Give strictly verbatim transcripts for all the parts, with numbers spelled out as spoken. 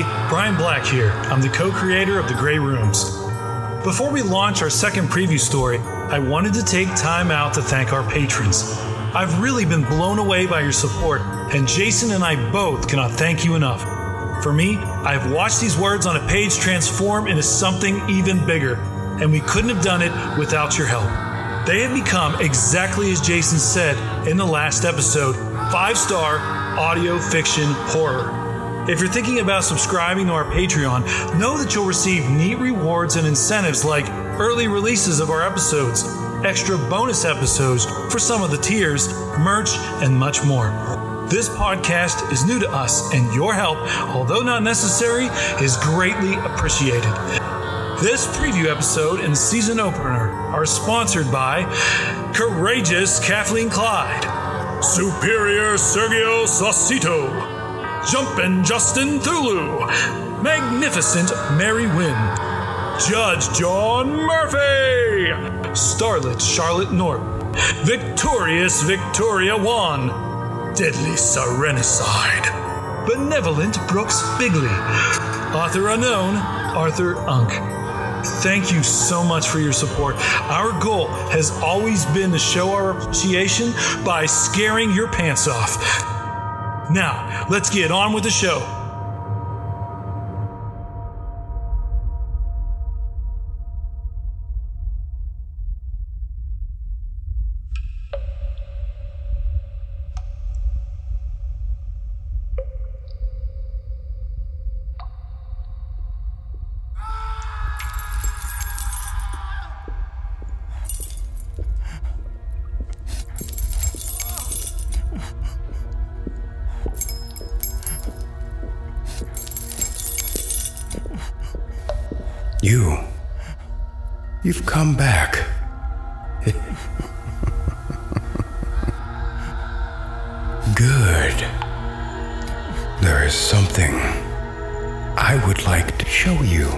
everybody, Brian Black here. I'm the co-creator of The Grey Rooms. Before we launch our second preview story, I wanted to take time out to thank our patrons. I've really been blown away by your support, and Jason and I both cannot thank you enough. For me, I've watched these words on a page transform into something even bigger, and we couldn't have done it without your help. They have become, exactly as Jason said in the last episode, five-star audio fiction horror. If you're thinking about subscribing to our Patreon, know that you'll receive neat rewards and incentives like early releases of our episodes, extra bonus episodes for some of the tiers, merch, and much more. This podcast is new to us, and your help, although not necessary, is greatly appreciated. This preview episode and season opener are sponsored by Courageous Kathleen Clyde, Superior Sergio Saucito, Jumpin' Justin Thulu, Magnificent Mary Wynn, Judge John Murphy, Starlet Charlotte Knorp, Victorious Victoria Wan, Deadly Serenicide, Benevolent Brooks Bigley, Author Unknown Arthur Unk. Thank you so much for your support. Our goal has always been to show our appreciation by scaring your pants off. Now, let's get on with the show. You. You've come back. Good. There is something I would like to show you.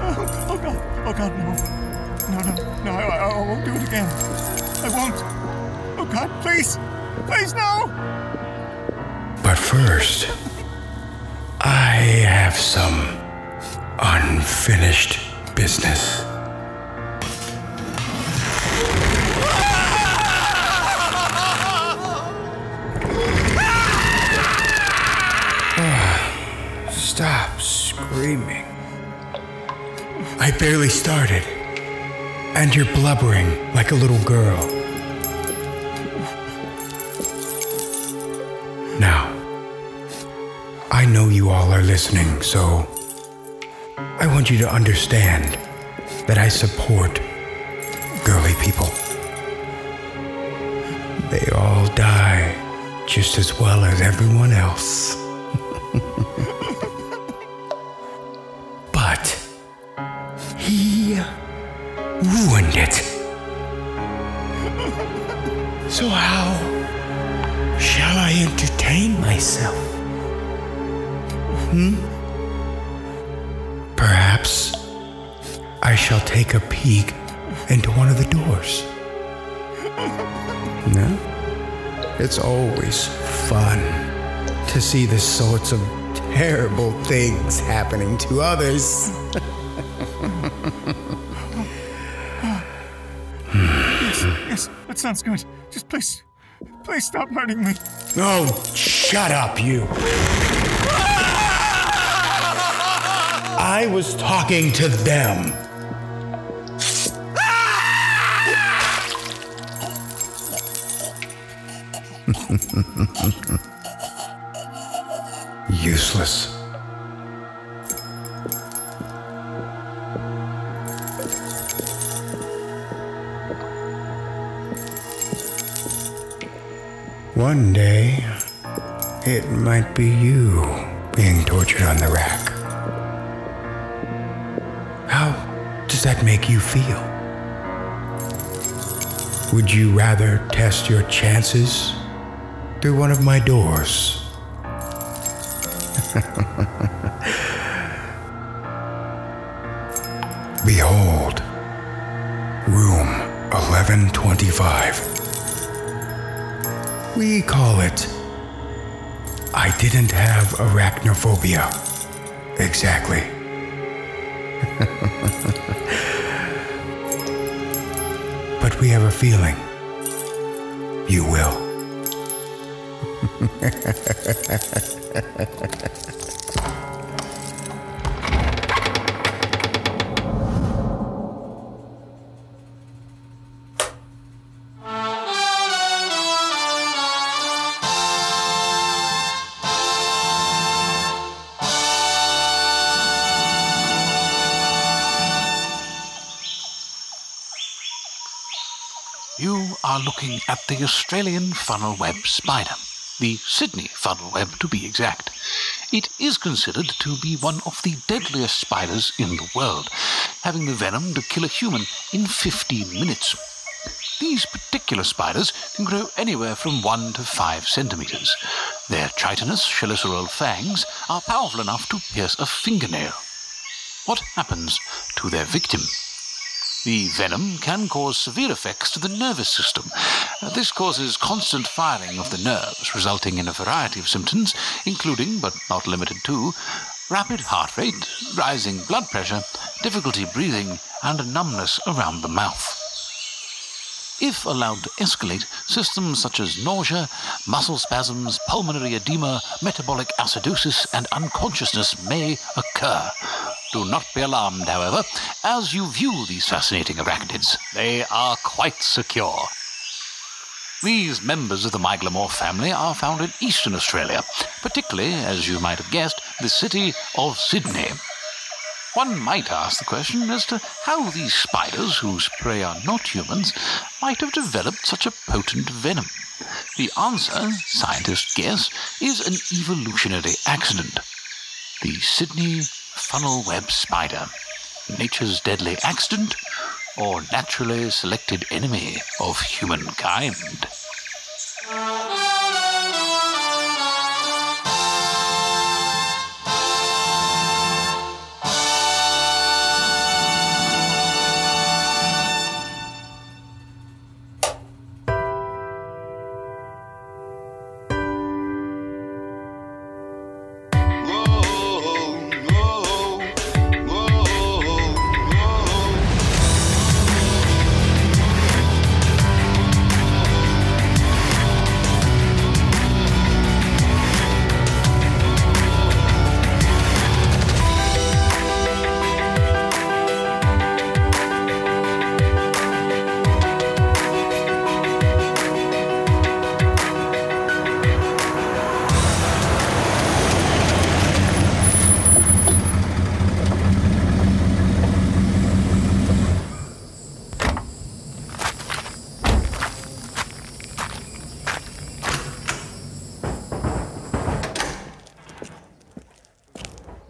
Oh, oh God. Oh God, no. No, no, no, I, I won't do it again. I won't. Oh God, please. Please, no. But first, I have some unfinished business. Stop screaming. I barely started, and you're blubbering like a little girl. Now, I know you all are listening, so I want you to understand that I support girly people. They all die just as well as everyone else. But he ruined it. So how shall I entertain myself? Hmm? Perhaps I shall take a peek into one of the doors. No? It's always fun to see the sorts of terrible things happening to others. Yes, yes, that sounds good. Just please, please stop hurting me. Oh, shut up, you. I was talking to them. Useless. One day, it might be you being tortured on the rack. Does that make you feel? Would you rather test your chances through one of my doors? Behold, room eleven twenty-five. we call it. I didn't have arachnophobia. Exactly. But we have a feeling. You will. Looking at the Australian funnel-web spider, the Sydney funnel-web to be exact. It is considered to be one of the deadliest spiders in the world, having the venom to kill a human in fifteen minutes. These particular spiders can grow anywhere from one to five centimetres. Their chitinous, cheliceraal fangs are powerful enough to pierce a fingernail. What happens to their victim? The venom can cause severe effects to the nervous system. This causes constant firing of the nerves, resulting in a variety of symptoms, including, but not limited to, rapid heart rate, rising blood pressure, difficulty breathing, and numbness around the mouth. If allowed to escalate, symptoms such as nausea, muscle spasms, pulmonary edema, metabolic acidosis, and unconsciousness may occur. Do not be alarmed, however, as you view these fascinating arachnids. They are quite secure. These members of the mygalomorph family are found in eastern Australia, particularly, as you might have guessed, the city of Sydney. One might ask the question as to how these spiders, whose prey are not humans, might have developed such a potent venom. The answer, scientists guess, is an evolutionary accident. The Sydney funnel-web spider. Nature's deadly accident or naturally selected enemy of humankind?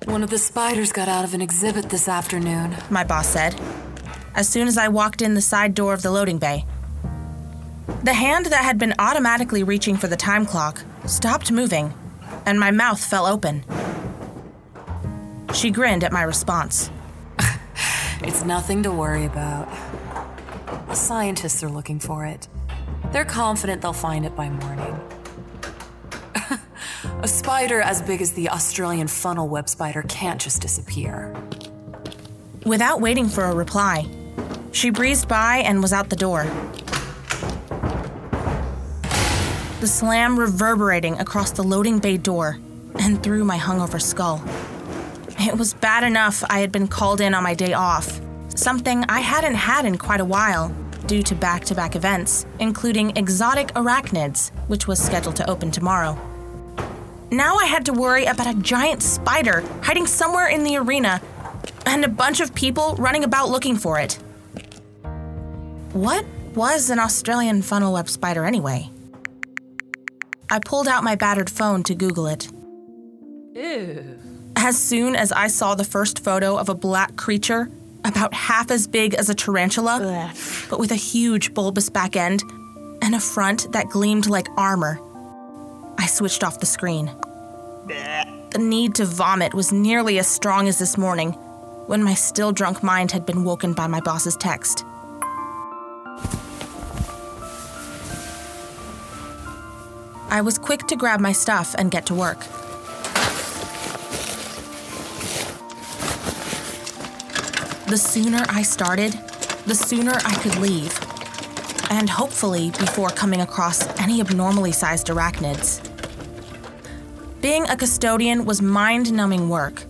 One of the spiders got out of an exhibit this afternoon, my boss said, as soon as I walked in the side door of the loading bay. The hand that had been automatically reaching for the time clock stopped moving, and my mouth fell open. She grinned at my response. It's nothing to worry about. The scientists are looking for it. They're confident they'll find it by morning. A spider as big as the Australian funnel-web spider can't just disappear. Without waiting for a reply, she breezed by and was out the door. The slam reverberating across the loading bay door and through my hungover skull. It was bad enough I had been called in on my day off, something I hadn't had in quite a while due to back-to-back events, including Exotic Arachnids, which was scheduled to open tomorrow. Now I had to worry about a giant spider hiding somewhere in the arena and a bunch of people running about looking for it. What was an Australian funnel-web spider anyway? I pulled out my battered phone to Google it. Ew. As soon as I saw the first photo of a black creature, about half as big as a tarantula, Ugh. But with a huge bulbous back end and a front that gleamed like armor, I switched off the screen. The need to vomit was nearly as strong as this morning, when my still drunk mind had been woken by my boss's text. I was quick to grab my stuff and get to work. The sooner I started, the sooner I could leave, and hopefully before coming across any abnormally sized arachnids. Being a custodian was mind-numbing work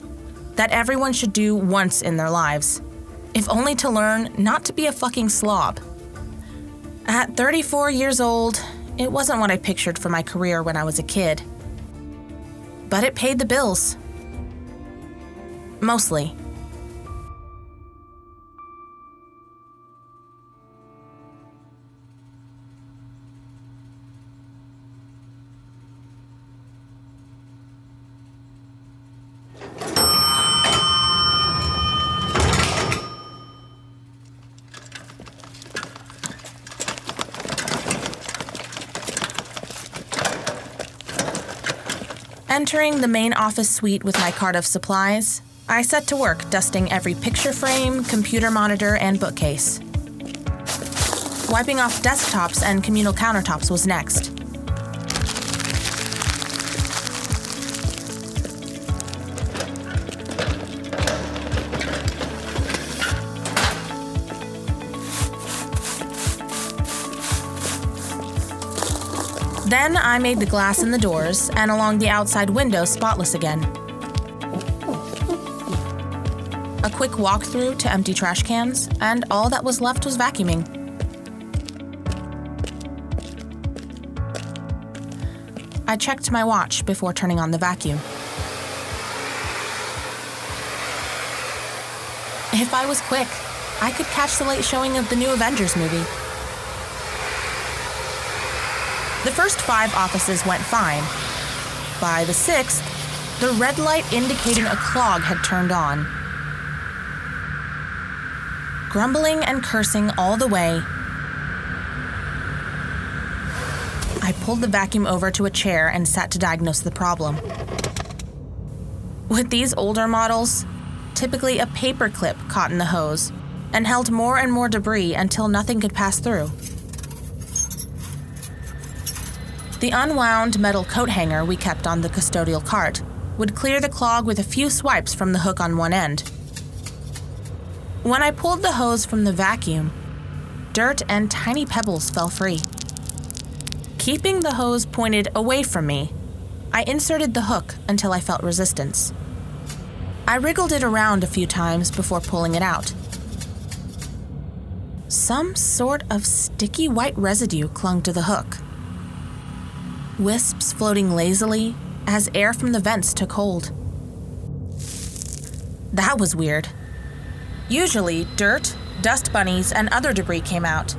that everyone should do once in their lives, if only to learn not to be a fucking slob. At thirty-four years old, it wasn't what I pictured for my career when I was a kid, but it paid the bills. Mostly. Entering the main office suite with my cart of supplies, I set to work dusting every picture frame, computer monitor, and bookcase. Wiping off desktops and communal countertops was next. Then I made the glass in the doors and along the outside window spotless again. A quick walk through to empty trash cans, and all that was left was vacuuming. I checked my watch before turning on the vacuum. If I was quick, I could catch the late showing of the new Avengers movie. The first five offices went fine. By the sixth, the red light indicating a clog had turned on. Grumbling and cursing all the way, I pulled the vacuum over to a chair and sat to diagnose the problem. With these older models, typically a paper clip caught in the hose and held more and more debris until nothing could pass through. The unwound metal coat hanger we kept on the custodial cart would clear the clog with a few swipes from the hook on one end. When I pulled the hose from the vacuum, dirt and tiny pebbles fell free. Keeping the hose pointed away from me, I inserted the hook until I felt resistance. I wriggled it around a few times before pulling it out. Some sort of sticky white residue clung to the hook. Wisps floating lazily as air from the vents took hold. That was weird. Usually, dirt, dust bunnies, and other debris came out.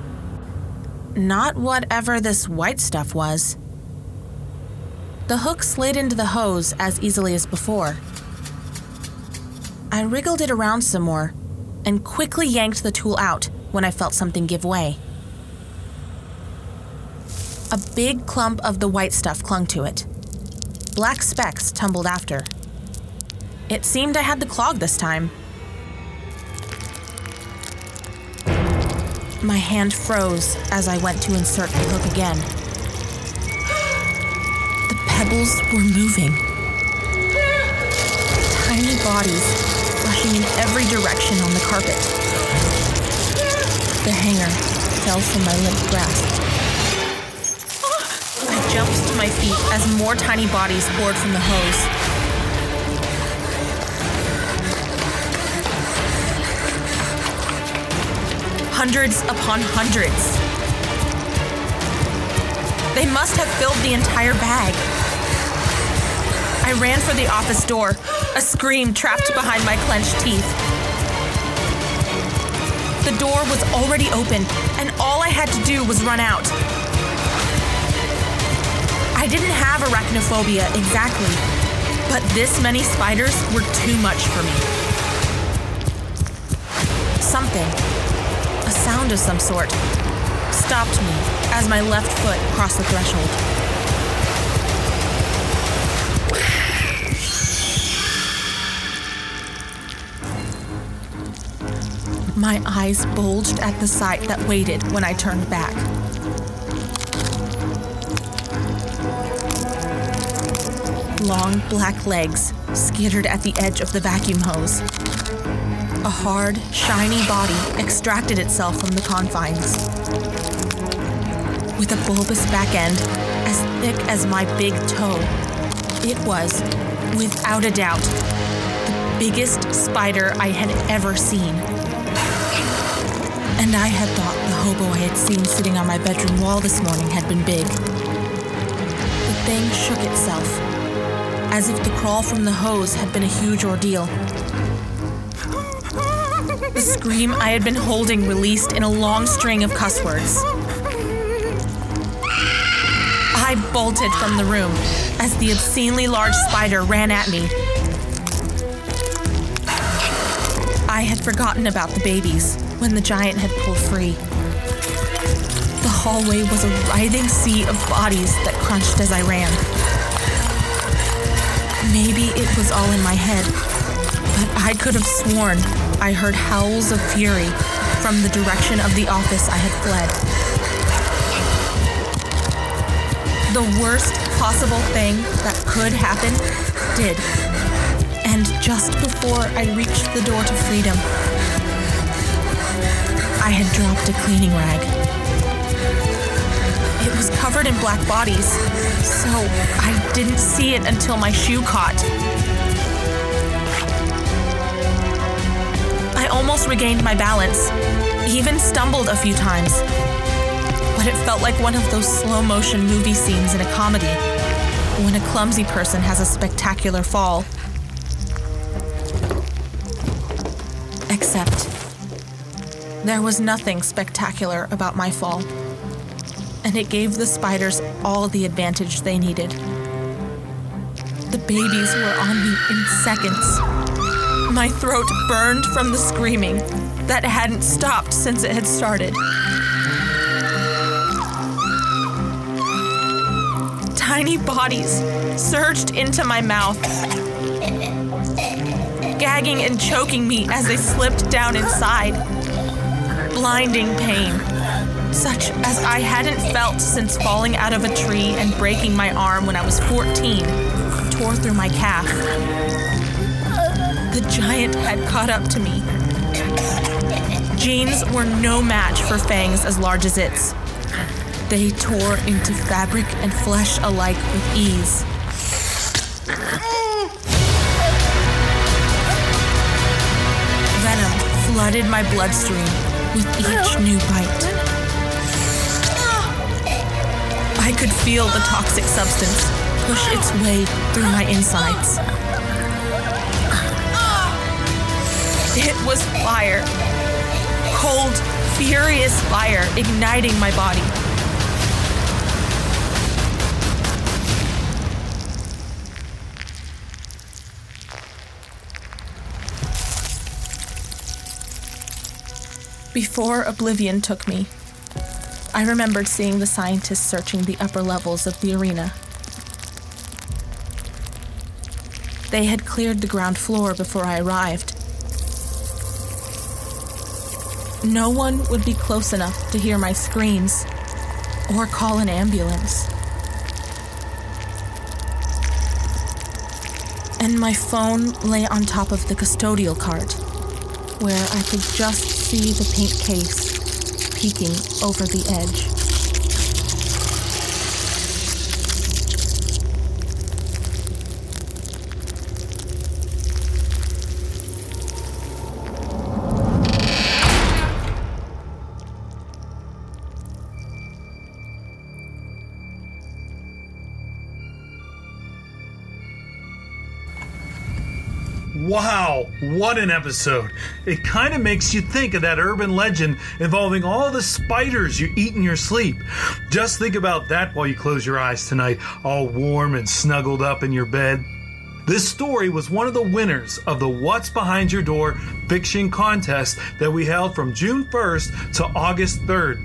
Not whatever this white stuff was. The hook slid into the hose as easily as before. I wriggled it around some more and quickly yanked the tool out when I felt something give way. A big clump of the white stuff clung to it. Black specks tumbled after. It seemed I had the clog this time. My hand froze as I went to insert the hook again. The pebbles were moving. Tiny bodies rushing in every direction on the carpet. The hanger fell from my limp grasp. Jumped to my feet as more tiny bodies poured from the hose. Hundreds upon hundreds. They must have filled the entire bag. I ran for the office door, a scream trapped behind my clenched teeth. The door was already open, and all I had to do was run out. I didn't have arachnophobia exactly, but this many spiders were too much for me. Something, a sound of some sort, stopped me as my left foot crossed the threshold. My eyes bulged at the sight that waited when I turned back. long black legs skittered at the edge of the vacuum hose. A hard, shiny body extracted itself from the confines. With a bulbous back end as thick as my big toe, it was, without a doubt, the biggest spider I had ever seen. And I had thought the hobo I had seen sitting on my bedroom wall this morning had been big. The thing shook itself, as if the crawl from the hose had been a huge ordeal. The scream I had been holding released in a long string of cuss words. I bolted from the room as the obscenely large spider ran at me. I had forgotten about the babies when the giant had pulled free. The hallway was a writhing sea of bodies that crunched as I ran. Maybe it was all in my head, but I could have sworn I heard howls of fury from the direction of the office I had fled. The worst possible thing that could happen did. And just before I reached the door to freedom, I had dropped a cleaning rag. It was covered in black bodies, so I didn't see it until my shoe caught. I almost regained my balance, even stumbled a few times, but it felt like one of those slow-motion movie scenes in a comedy, when a clumsy person has a spectacular fall. Except there was nothing spectacular about my fall, and it gave the spiders all the advantage they needed. The babies were on me in seconds. My throat burned from the screaming that hadn't stopped since it had started. Tiny bodies surged into my mouth, gagging and choking me as they slipped down inside. Blinding pain, such as I hadn't felt since falling out of a tree and breaking my arm when I was fourteen, tore through my calf. The giant had caught up to me. Jeans were no match for fangs as large as its. They tore into fabric and flesh alike with ease. Venom flooded my bloodstream with each new bite. I could feel the toxic substance push its way through my insides. It was fire. Cold, furious fire igniting my body. Before oblivion took me, I remembered seeing the scientists searching the upper levels of the arena. They had cleared the ground floor before I arrived. No one would be close enough to hear my screams or call an ambulance. And my phone lay on top of the custodial cart, where I could just see the pink case peeking over the edge. Wow, what an episode. It kind of makes you think of that urban legend involving all the spiders you eat in your sleep. Just think about that while you close your eyes tonight, all warm and snuggled up in your bed. This story was one of the winners of the What's Behind Your Door fiction contest that we held from June first to August third.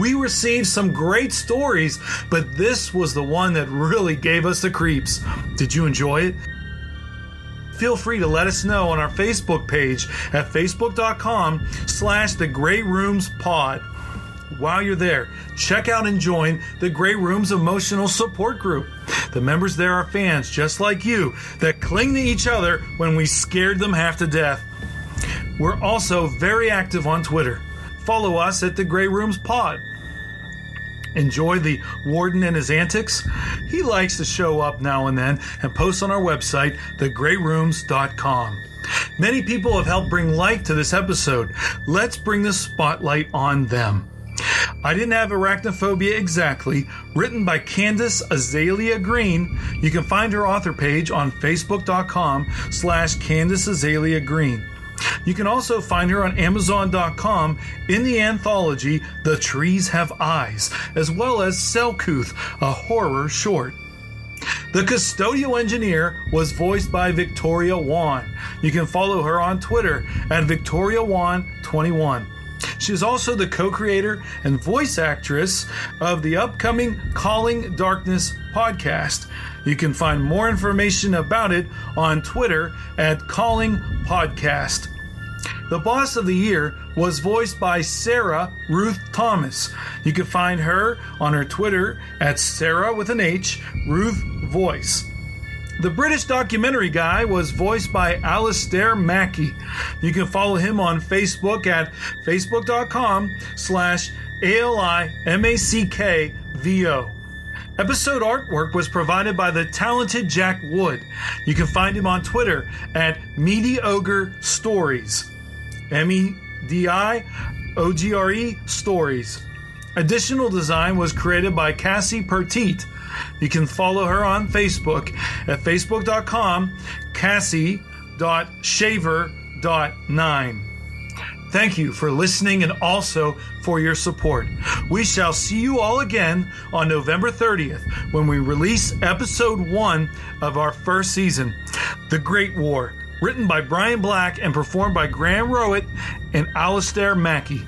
We received some great stories, but this was the one that really gave us the creeps. Did you enjoy it? Feel free to let us know on our Facebook page at facebook dot com slash the Grey Rooms Pod. While you're there, check out and join the Grey Rooms Emotional Support Group. The members there are fans just like you that cling to each other when we scared them half to death. We're also very active on Twitter. Follow us at The Grey Rooms Pod. Enjoy the warden and his antics? He likes to show up now and then and post on our website, the grey rooms dot com. Many people have helped bring light to this episode. Let's bring the spotlight on them. I Didn't Have Arachnophobia Exactly, written by Candace Azalea Green. You can find her author page on facebook.com slash Candace Azalea Green. You can also find her on amazon dot com in the anthology The Trees Have Eyes, as well as Selkuth, a horror short. The custodial engineer was voiced by Victoria Yuan. You can follow her on Twitter at Victoria Yuan twenty-one. She is also the co-creator and voice actress of the upcoming Calling Darkness podcast. You can find more information about it on Twitter at Calling Podcast. The Boss of the Year was voiced by Sarah Ruth Thomas. You can find her on her Twitter at Sarah with an H, Ruth Voice. The British Documentary Guy was voiced by Alistair Mackey. You can follow him on Facebook at facebook.com slash A-L-I-M-A-C-K-V-O. Episode artwork was provided by the talented Jack Wood. You can find him on Twitter at Mediogre Stories. M E D I O G R E Stories. Additional design was created by Cassie Pertit. You can follow her on Facebook at facebook.com cassie.shaver.nine. Thank you for listening and also for your support. We shall see you all again on November thirtieth when we release episode one of our first season, The Great War, written by Brian Black and performed by Graham Rowat and Alistair Mackey.